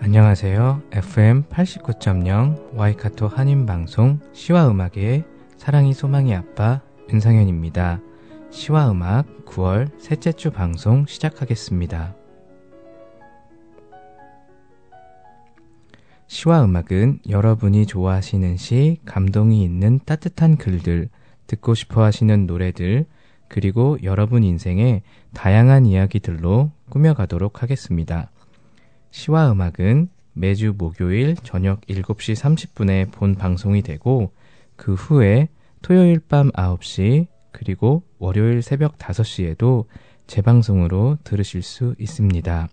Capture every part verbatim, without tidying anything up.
안녕하세요. 에프엠 팔십구 점 영 와이카토 한인방송 시와 음악의 사랑이 소망이 아빠 윤상현입니다. 시와 음악 구월 셋째 주 방송 시작하겠습니다. 시와 음악은 여러분이 좋아하시는 시, 감동이 있는 따뜻한 글들, 듣고 싶어 하시는 노래들, 그리고 여러분 인생의 다양한 이야기들로 꾸며가도록 하겠습니다. 시와 음악은 매주 목요일 저녁 일곱 시 삼십 분에 본 방송이 되고, 그 후에 토요일 밤 아홉 시 그리고 월요일 새벽 다섯 시에도 재방송으로 들으실 수 있습니다.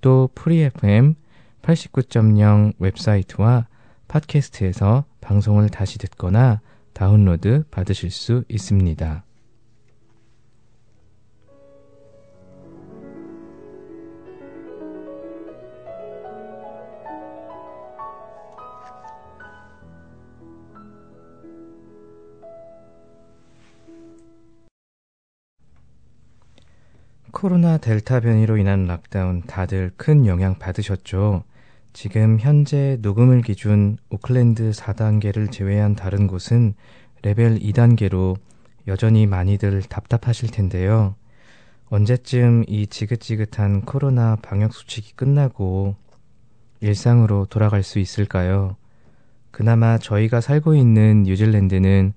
또 프리 에프엠 팔십구 점 영 웹사이트와 팟캐스트에서 방송을 다시 듣거나 다운로드 받으실 수 있습니다. 코로나 델타 변이로 인한 락다운 다들 큰 영향 받으셨죠? 지금 현재 녹음을 기준 오클랜드 사 단계를 제외한 다른 곳은 레벨 이 단계로 여전히 많이들 답답하실 텐데요. 언제쯤 이 지긋지긋한 코로나 방역 수칙이 끝나고 일상으로 돌아갈 수 있을까요? 그나마 저희가 살고 있는 뉴질랜드는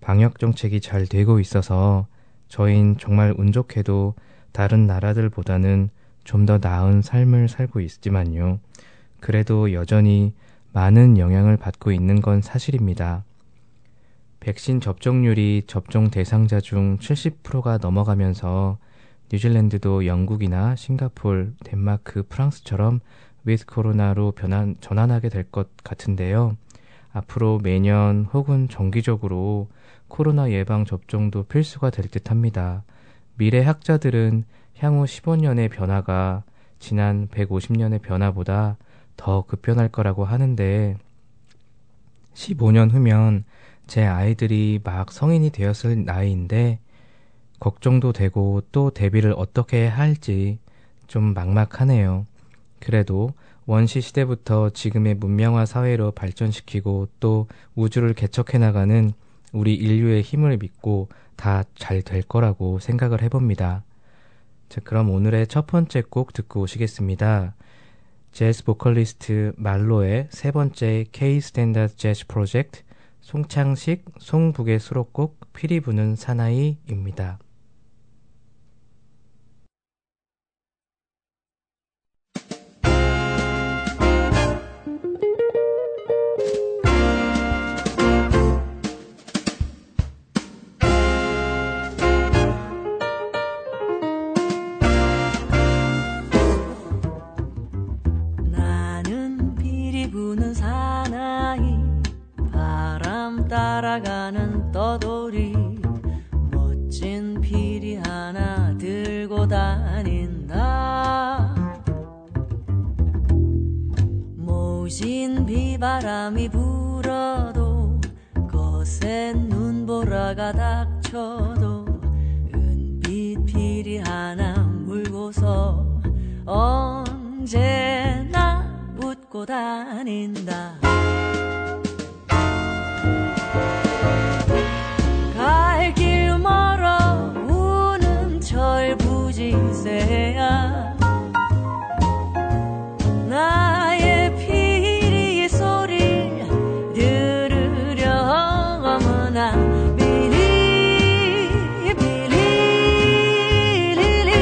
방역 정책이 잘 되고 있어서 저희는 정말 운 좋게도 다른 나라들보다는 좀 더 나은 삶을 살고 있지만요. 그래도 여전히 많은 영향을 받고 있는 건 사실입니다. 백신 접종률이 접종 대상자 중 칠십 퍼센트가 넘어가면서 뉴질랜드도 영국이나 싱가포르, 덴마크, 프랑스처럼 with 코로나로 변환, 전환하게 될 것 같은데요. 앞으로 매년 혹은 정기적으로 코로나 예방 접종도 필수가 될 듯합니다. 미래 학자들은 향후 십오 년의 변화가 지난 백오십 년의 변화보다 더 급변할 거라고 하는데, 십오 년 후면 제 아이들이 막 성인이 되었을 나이인데 걱정도 되고 또 대비를 어떻게 할지 좀 막막하네요. 그래도 원시 시대부터 지금의 문명화 사회로 발전시키고 또 우주를 개척해나가는 우리 인류의 힘을 믿고 다 잘 될 거라고 생각을 해봅니다. 자, 그럼 오늘의 첫 번째 곡 듣고 오시겠습니다. 재즈 보컬리스트 말로의 세 번째 K-스탠다드 재즈 프로젝트 송창식 송북의 수록곡 피리 부는 사나이입니다. 따라가는 떠돌이 멋진 피리 하나 들고 다닌다. 모진 비바람이 불어도 거센 눈보라가 닥쳐도 은빛 피리 하나 물고서 언제나 웃고 다닌다. 길 멀어 우는 철부지새야 나의 피리의 소리를 들으려 어머나 비리 비리 리리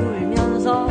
울면서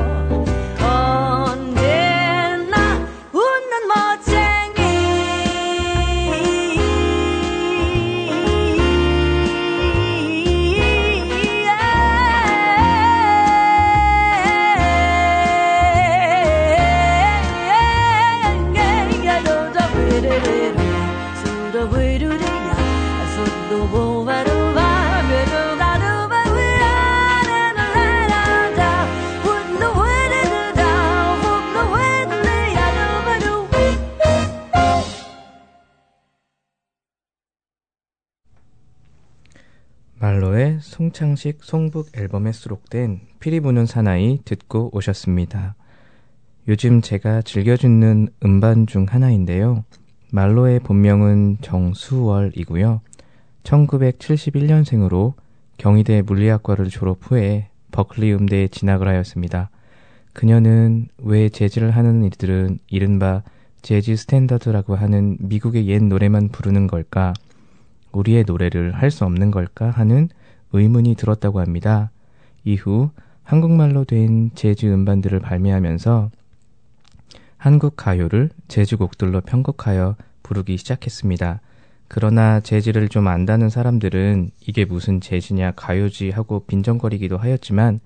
말로의 송창식 송북 앨범에 수록된 피리 부는 사나이 듣고 오셨습니다. 요즘 제가 즐겨 듣는 음반 중 하나인데요. 말로의 본명은 정수월이고요. 천구백칠십일 년생으로 경희대 물리학과를 졸업 후에 버클리 음대에 진학을 하였습니다. 그녀는 왜 재즈를 하는 이들은 이른바 재즈 스탠다드라고 하는 미국의 옛 노래만 부르는 걸까? 우리의 노래를 할 수 없는 걸까 하는 의문이 들었다고 합니다. 이후 한국말로 된 재즈 음반들을 발매하면서 한국 가요를 재즈곡들로 편곡하여 부르기 시작했습니다. 그러나 재즈를 좀 안다는 사람들은 이게 무슨 재즈냐 가요지 하고 빈정거리기도 하였지만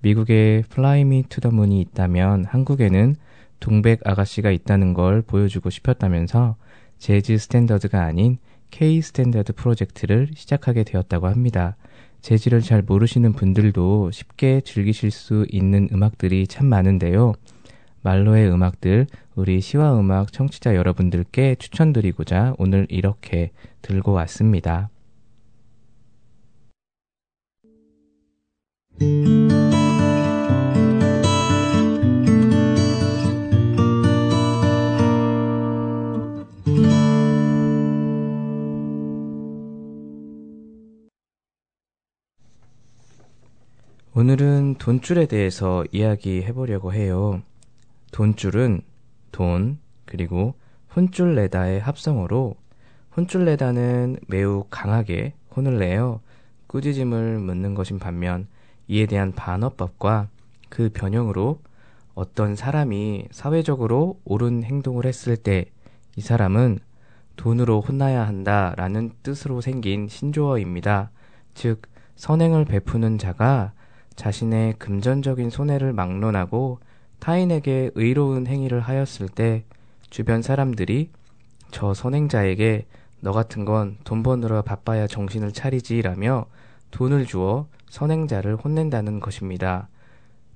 미국에 Fly Me to the Moon이 있다면 한국에는 동백 아가씨가 있다는 걸 보여주고 싶었다면서 재즈 스탠더드가 아닌 K-스탠다드 프로젝트를 시작하게 되었다고 합니다. 재즈를 잘 모르시는 분들도 쉽게 즐기실 수 있는 음악들이 참 많은데요. 말로의 음악들, 우리 시와음악 청취자 여러분들께 추천드리고자 오늘 이렇게 들고 왔습니다. 오늘은 돈줄에 대해서 이야기해보려고 해요. 돈줄은 돈 그리고 혼줄 내다의 합성어로 혼줄 내다는 매우 강하게 혼을 내어 꾸짖음을 묻는 것인 반면 이에 대한 반어법과 그 변형으로 어떤 사람이 사회적으로 옳은 행동을 했을 때 이 사람은 돈으로 혼나야 한다라는 뜻으로 생긴 신조어입니다. 즉 선행을 베푸는 자가 자신의 금전적인 손해를 막론하고 타인에게 의로운 행위를 하였을 때 주변 사람들이 저 선행자에게 너 같은 건 돈 버느라 바빠야 정신을 차리지라며 돈을 주어 선행자를 혼낸다는 것입니다.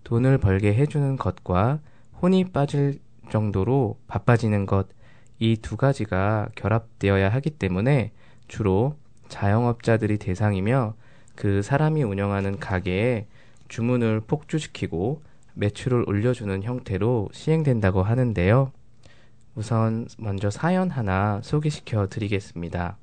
돈을 벌게 해주는 것과 혼이 빠질 정도로 바빠지는 것, 이 두 가지가 결합되어야 하기 때문에 주로 자영업자들이 대상이며 그 사람이 운영하는 가게에 주문을 폭주시키고 매출을 올려주는 형태로 시행된다고 하는데요. 우선 먼저 사연 하나 소개시켜 드리겠습니다.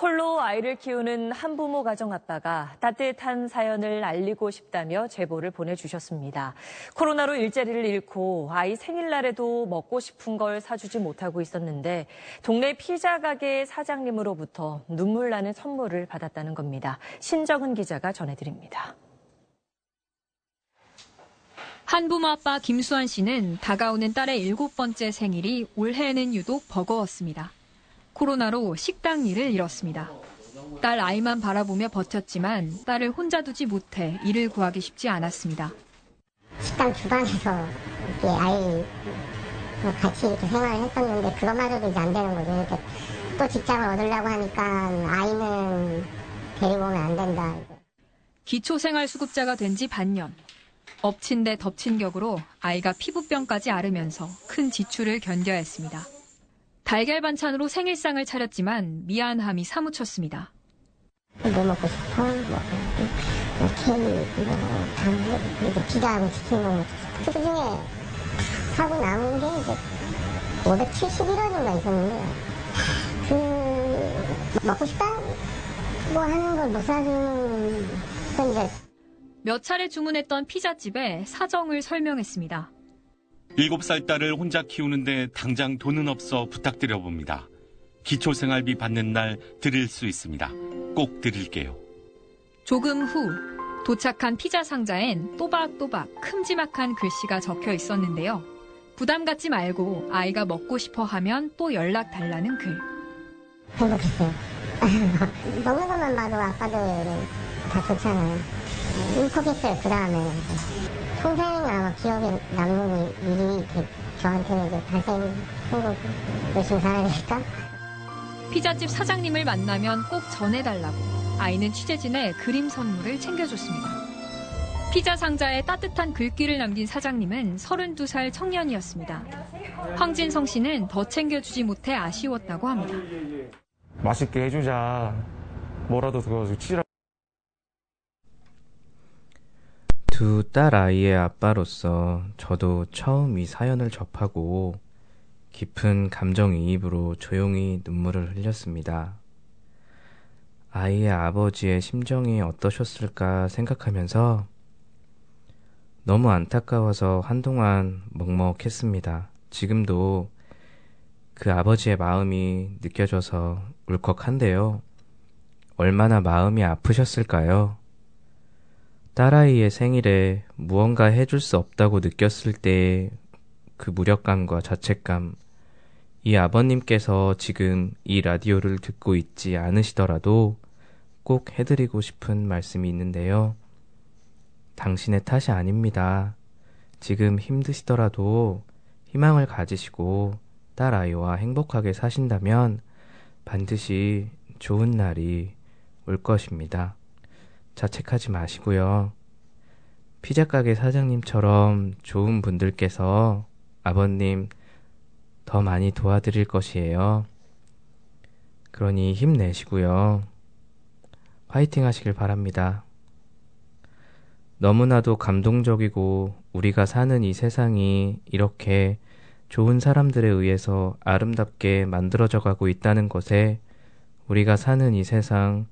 홀로 아이를 키우는 한부모 가정 아빠가 따뜻한 사연을 알리고 싶다며 제보를 보내주셨습니다. 코로나로 일자리를 잃고 아이 생일날에도 먹고 싶은 걸 사주지 못하고 있었는데 동네 피자 가게 사장님으로부터 눈물 나는 선물을 받았다는 겁니다. 신정은 기자가 전해드립니다. 한부모 아빠 김수환 씨는 다가오는 딸의 일곱 번째 생일이 올해에는 유독 버거웠습니다. 코로나로 식당 일을 잃었습니다. 딸 아이만 바라보며 버텼지만 딸을 혼자 두지 못해 일을 구하기 쉽지 않았습니다. 식당 주방에서 이렇게 아이 같이 이렇게 생활을 했었는데 그것마저도 이제 안 되는 거죠. 그러니까 또 직장을 얻으려고 하니까 아이는 데리고 오면 안 된다. 기초생활수급자가 된 지 반년. 엎친 데 덮친 격으로 아이가 피부병까지 앓으면서 큰 지출을 견뎌야 했습니다. 달걀 반찬으로 생일상을 차렸지만 미안함이 사무쳤습니다. 뭐 먹고 싶어? 뭐 케이크, 뭐 당근, 피자하고 치킨 먹고 싶어. 그 중에 사고 남은 게 이제 오백칠십일 원인가 있었는데 그 먹고 싶다? 뭐 하는 걸 못 사주는 건 이제 몇 차례 주문했던 피자집에 사정을 설명했습니다. 일곱 살 딸을 혼자 키우는데 당장 돈은 없어 부탁드려봅니다. 기초생활비 받는 날 드릴 수 있습니다. 꼭 드릴게요. 조금 후 도착한 피자 상자엔 또박또박 큼지막한 글씨가 적혀 있었는데요. 부담 갖지 말고 아이가 먹고 싶어 하면 또 연락 달라는 글. 행복했어요. 먹는 것만 봐도 아빠도 다 좋잖아요. 행복했어요. 그 다음에 평생 아마 기억에 남는 일이 저한테는 이제 발생한 거고 열심히 살아야겠다. 피자집 사장님을 만나면 꼭 전해달라고 아이는 취재진에 그림 선물을 챙겨줬습니다. 피자 상자에 따뜻한 글귀를 남긴 사장님은 서른두 살 청년이었습니다. 황진성 씨는 더 챙겨주지 못해 아쉬웠다고 합니다. 맛있게 해주자. 뭐라도 그거 치라. 두 딸 아이의 아빠로서 저도 처음 이 사연을 접하고 깊은 감정이입으로 조용히 눈물을 흘렸습니다. 아이의 아버지의 심정이 어떠셨을까 생각하면서 너무 안타까워서 한동안 먹먹했습니다. 지금도 그 아버지의 마음이 느껴져서 울컥한데요. 얼마나 마음이 아프셨을까요? 딸아이의 생일에 무언가 해줄 수 없다고 느꼈을 때의 그 무력감과 자책감, 이 아버님께서 지금 이 라디오를 듣고 있지 않으시더라도 꼭 해드리고 싶은 말씀이 있는데요. 당신의 탓이 아닙니다. 지금 힘드시더라도 희망을 가지시고 딸아이와 행복하게 사신다면 반드시 좋은 날이 올 것입니다. 자책하지 마시고요. 피자 가게 사장님처럼 좋은 분들께서 아버님 더 많이 도와드릴 것이에요. 그러니 힘내시고요. 화이팅 하시길 바랍니다. 너무나도 감동적이고 우리가 사는 이 세상이 이렇게 좋은 사람들에 의해서 아름답게 만들어져 가고 있다는 것에 우리가 사는 이 세상,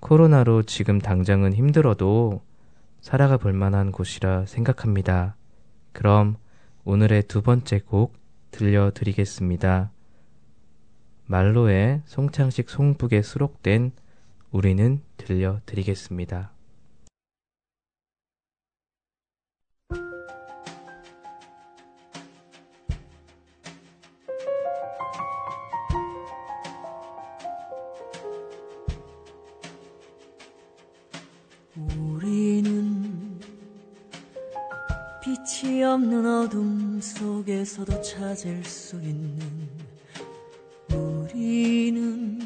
코로나로 지금 당장은 힘들어도 살아가 볼 만한 곳이라 생각합니다. 그럼 오늘의 두 번째 곡 들려드리겠습니다. 말로의 송창식 송북에 수록된 우리는 들려드리겠습니다. 빛이 없는 어둠 속에서도 찾을 수 있는 우리는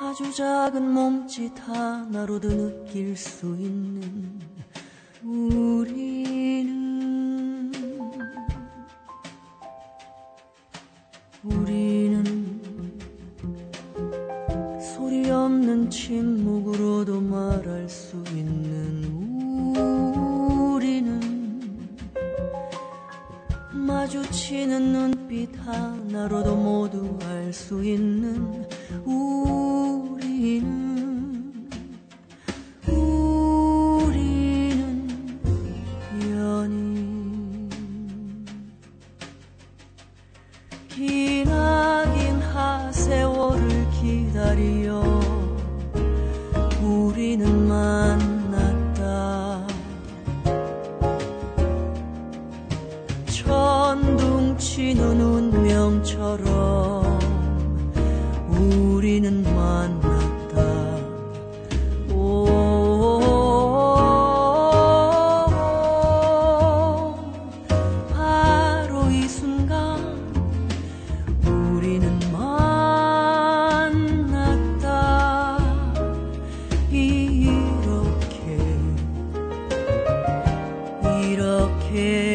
아주 작은 몸짓 하나로도 느낄 수 있는 우리는 우리는 소리 없는 침묵으로도 말할 수 있는 마주치는 눈빛 하나로도 모두 알 수 있는 우리는 우리는 연인 기나긴 하세월을 기다려 우리는 만났다 눈 운명처럼 우리는 만났다. 오, 바로 이 순간 우리는 만났다. 이렇게 이렇게 이렇게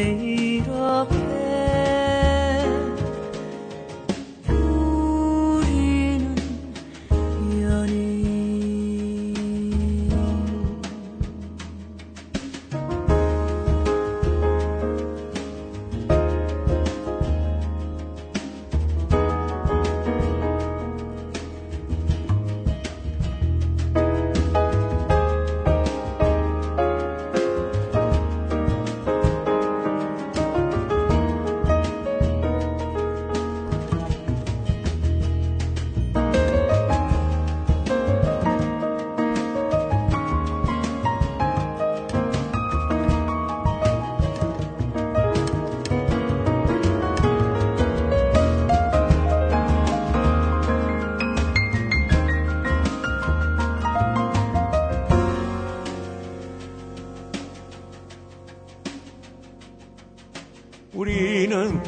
우리는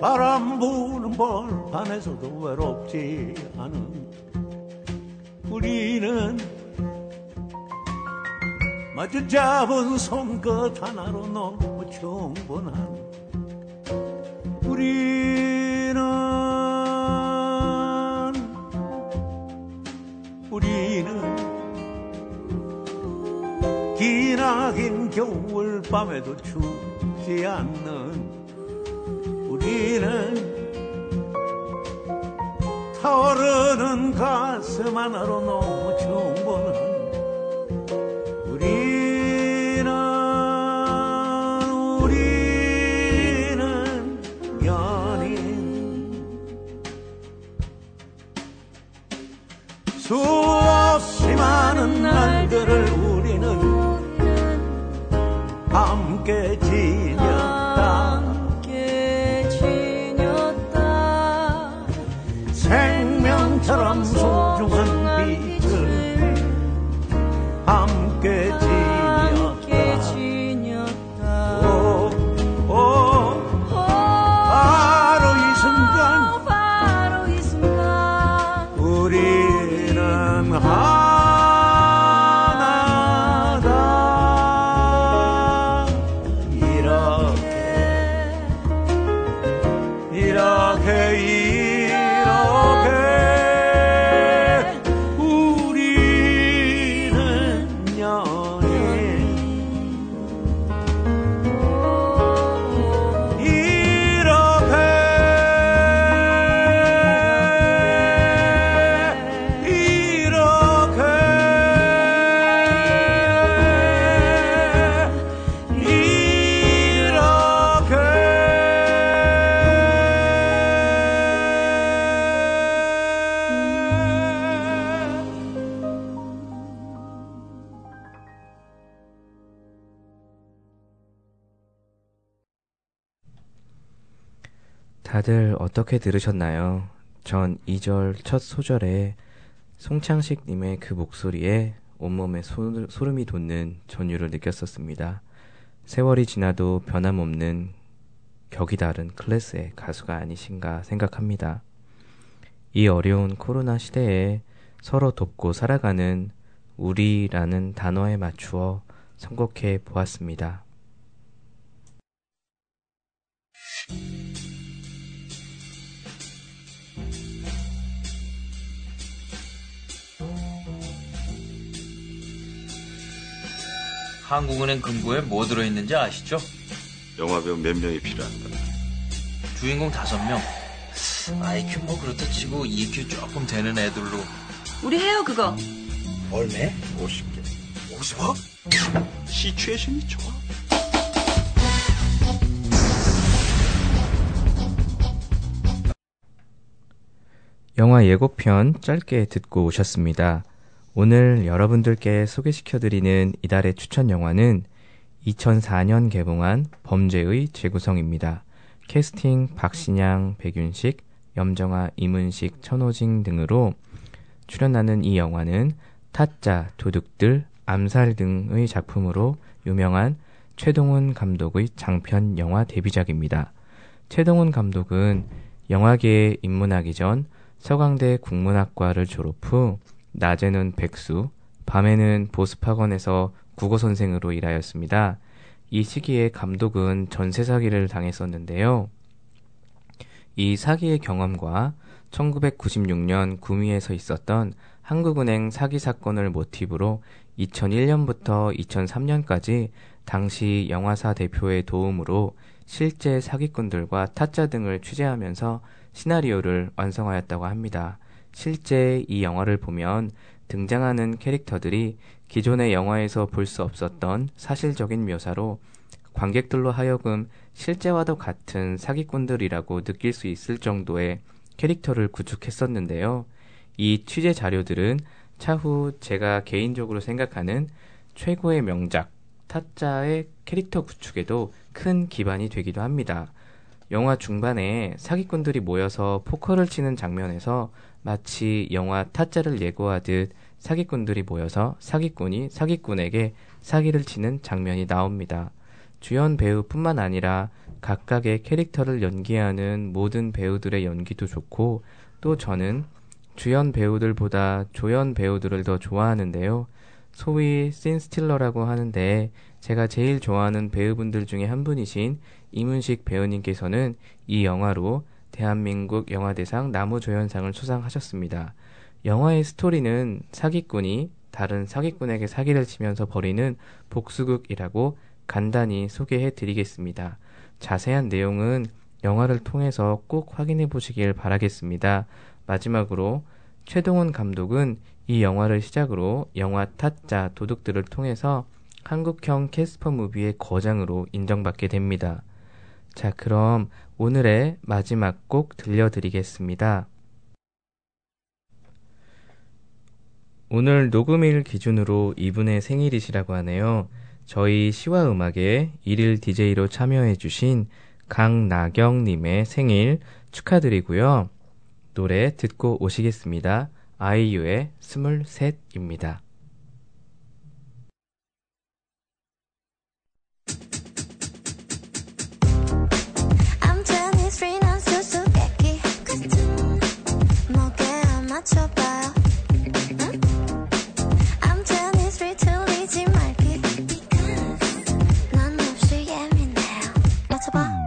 바람 부는 벌판에서도 외롭지 않은 우리는 마주 잡은 손끝 하나로 너무 충분한 우리는 우리는 기나긴 겨울밤에도 춥지 않는 우리는 타오르는 가슴 하나로 너무 충분한 우리는 우리 수없이 많은 날들을 우리는 함께 지녔다. 생명처럼 소중한 빛을 함께 지녔다. 오, 오, 바로 이 순간, 바로 이 순간 우리 하나다. 이렇게 이렇게 이렇게 우리는 연인 이렇게 다들 어떻게 들으셨나요? 전 이 절 첫 소절에 송창식 님의 그 목소리에 온몸에 소, 소름이 돋는 전율을 느꼈었습니다. 세월이 지나도 변함없는 격이 다른 클래스의 가수가 아니신가 생각합니다. 이 어려운 코로나 시대에 서로 돕고 살아가는 우리라는 단어에 맞추어 선곡해 보았습니다. 한국은행 금고에 뭐 들어있는지 아시죠? 영화배우 몇 명이 필요한다. 주인공 다섯 명. 아이큐 뭐 그렇다 치고 이큐 조금 되는 애들로. 우리 해요 그거. 얼마에? 오십 개. 오십 억? 시츄에이션이 좋아. 영화 예고편 짧게 듣고 오셨습니다. 오늘 여러분들께 소개시켜드리는 이달의 추천 영화는 이천사 년 개봉한 범죄의 재구성입니다. 캐스팅 박신양, 백윤식, 염정아, 이문식, 천호진 등으로 출연하는 이 영화는 타짜, 도둑들, 암살 등의 작품으로 유명한 최동훈 감독의 장편 영화 데뷔작입니다. 최동훈 감독은 영화계에 입문하기 전 서강대 국문학과를 졸업 후 낮에는 백수, 밤에는 보습학원에서 국어선생으로 일하였습니다. 이 시기에 감독은 전세 사기를 당했었는데요. 이 사기의 경험과 천구백구십육 년 구미에서 있었던 한국은행 사기 사건을 모티브로 이천일 년부터 이천삼 년까지 당시 영화사 대표의 도움으로 실제 사기꾼들과 타짜 등을 취재하면서 시나리오를 완성하였다고 합니다. 실제 이 영화를 보면 등장하는 캐릭터들이 기존의 영화에서 볼 수 없었던 사실적인 묘사로 관객들로 하여금 실제와도 같은 사기꾼들이라고 느낄 수 있을 정도의 캐릭터를 구축했었는데요. 이 취재 자료들은 차후 제가 개인적으로 생각하는 최고의 명작 타짜의 캐릭터 구축에도 큰 기반이 되기도 합니다. 영화 중반에 사기꾼들이 모여서 포커를 치는 장면에서 마치 영화 타짜를 예고하듯 사기꾼들이 모여서 사기꾼이 사기꾼에게 사기를 치는 장면이 나옵니다. 주연 배우뿐만 아니라 각각의 캐릭터를 연기하는 모든 배우들의 연기도 좋고, 또 저는 주연 배우들보다 조연 배우들을 더 좋아하는데요. 소위 씬스틸러라고 하는데 제가 제일 좋아하는 배우분들 중에 한 분이신 이문식 배우님께서는 이 영화로 대한민국 영화대상 남우조연상을 수상하셨습니다. 영화의 스토리는 사기꾼이 다른 사기꾼에게 사기를 치면서 벌이는 복수극이라고 간단히 소개해드리겠습니다. 자세한 내용은 영화를 통해서 꼭 확인해 보시길 바라겠습니다. 마지막으로 최동훈 감독은 이 영화를 시작으로 영화 타짜, 도둑들을 통해서 한국형 캐스퍼 무비의 거장으로 인정받게 됩니다. 자, 그럼 오늘의 마지막 곡 들려드리겠습니다. 오늘 녹음일 기준으로 이분의 생일이시라고 하네요. 저희 시와 음악에 일일 디제이로 참여해주신 강나경님의 생일 축하드리고요. 노래 듣고 오시겠습니다. 아이유의 스물셋입니다. I'm twenty-three, 난 수수께끼 목에 안 맞춰봐요. 응? I'm twenty-three, 틀리지 말기 난 몹시 예민해요. 맞춰봐.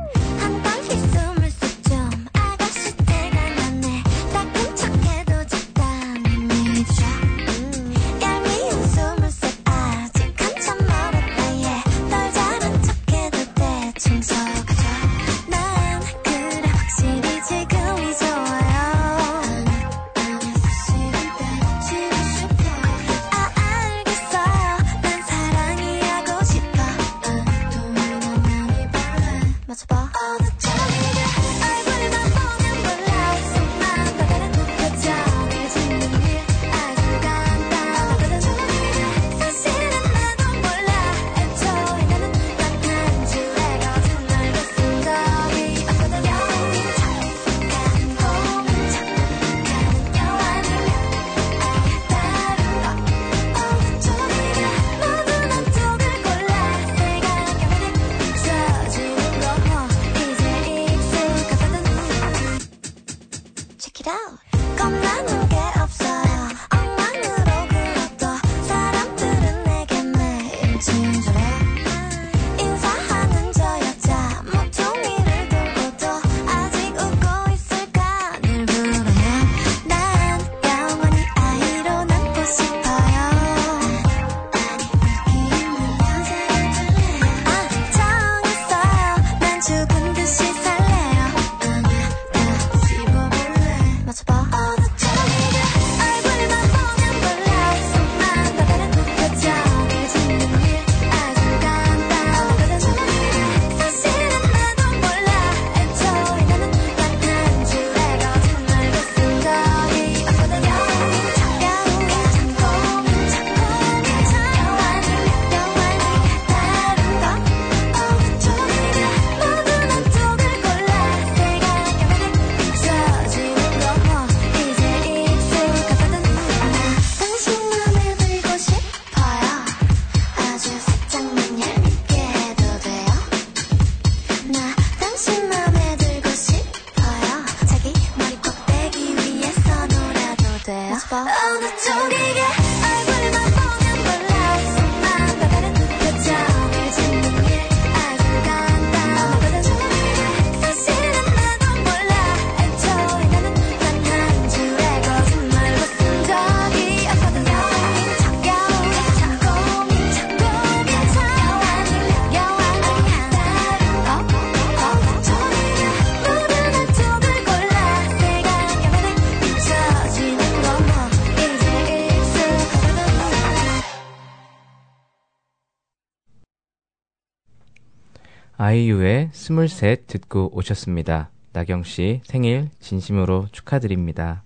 아이유의 스물셋 듣고 오셨습니다. 나경씨 생일 진심으로 축하드립니다.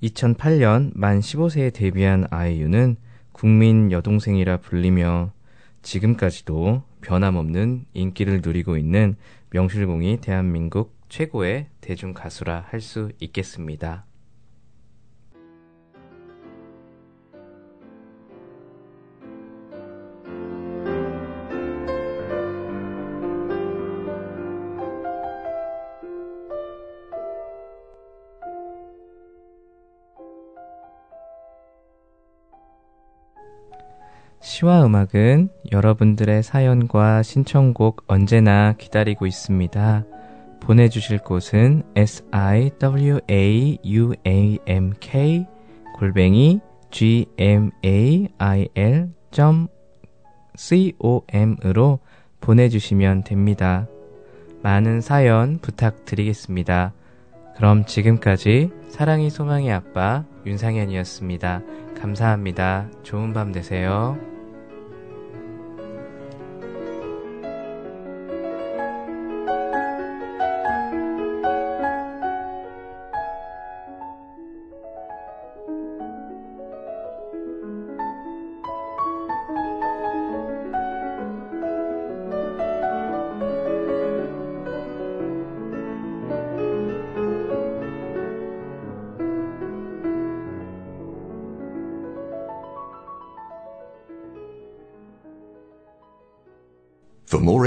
이천팔 년 만 십오 세에 데뷔한 아이유는 국민 여동생이라 불리며 지금까지도 변함없는 인기를 누리고 있는 명실공히 대한민국 최고의 대중가수라 할 수 있겠습니다. 시와 음악은 여러분들의 사연과 신청곡 언제나 기다리고 있습니다. 보내주실 곳은 siwauamk 골뱅이 gmail.com으로 보내주시면 됩니다. 많은 사연 부탁드리겠습니다. 그럼 지금까지 사랑이 소망의 아빠 윤상현이었습니다. 감사합니다. 좋은 밤 되세요. For more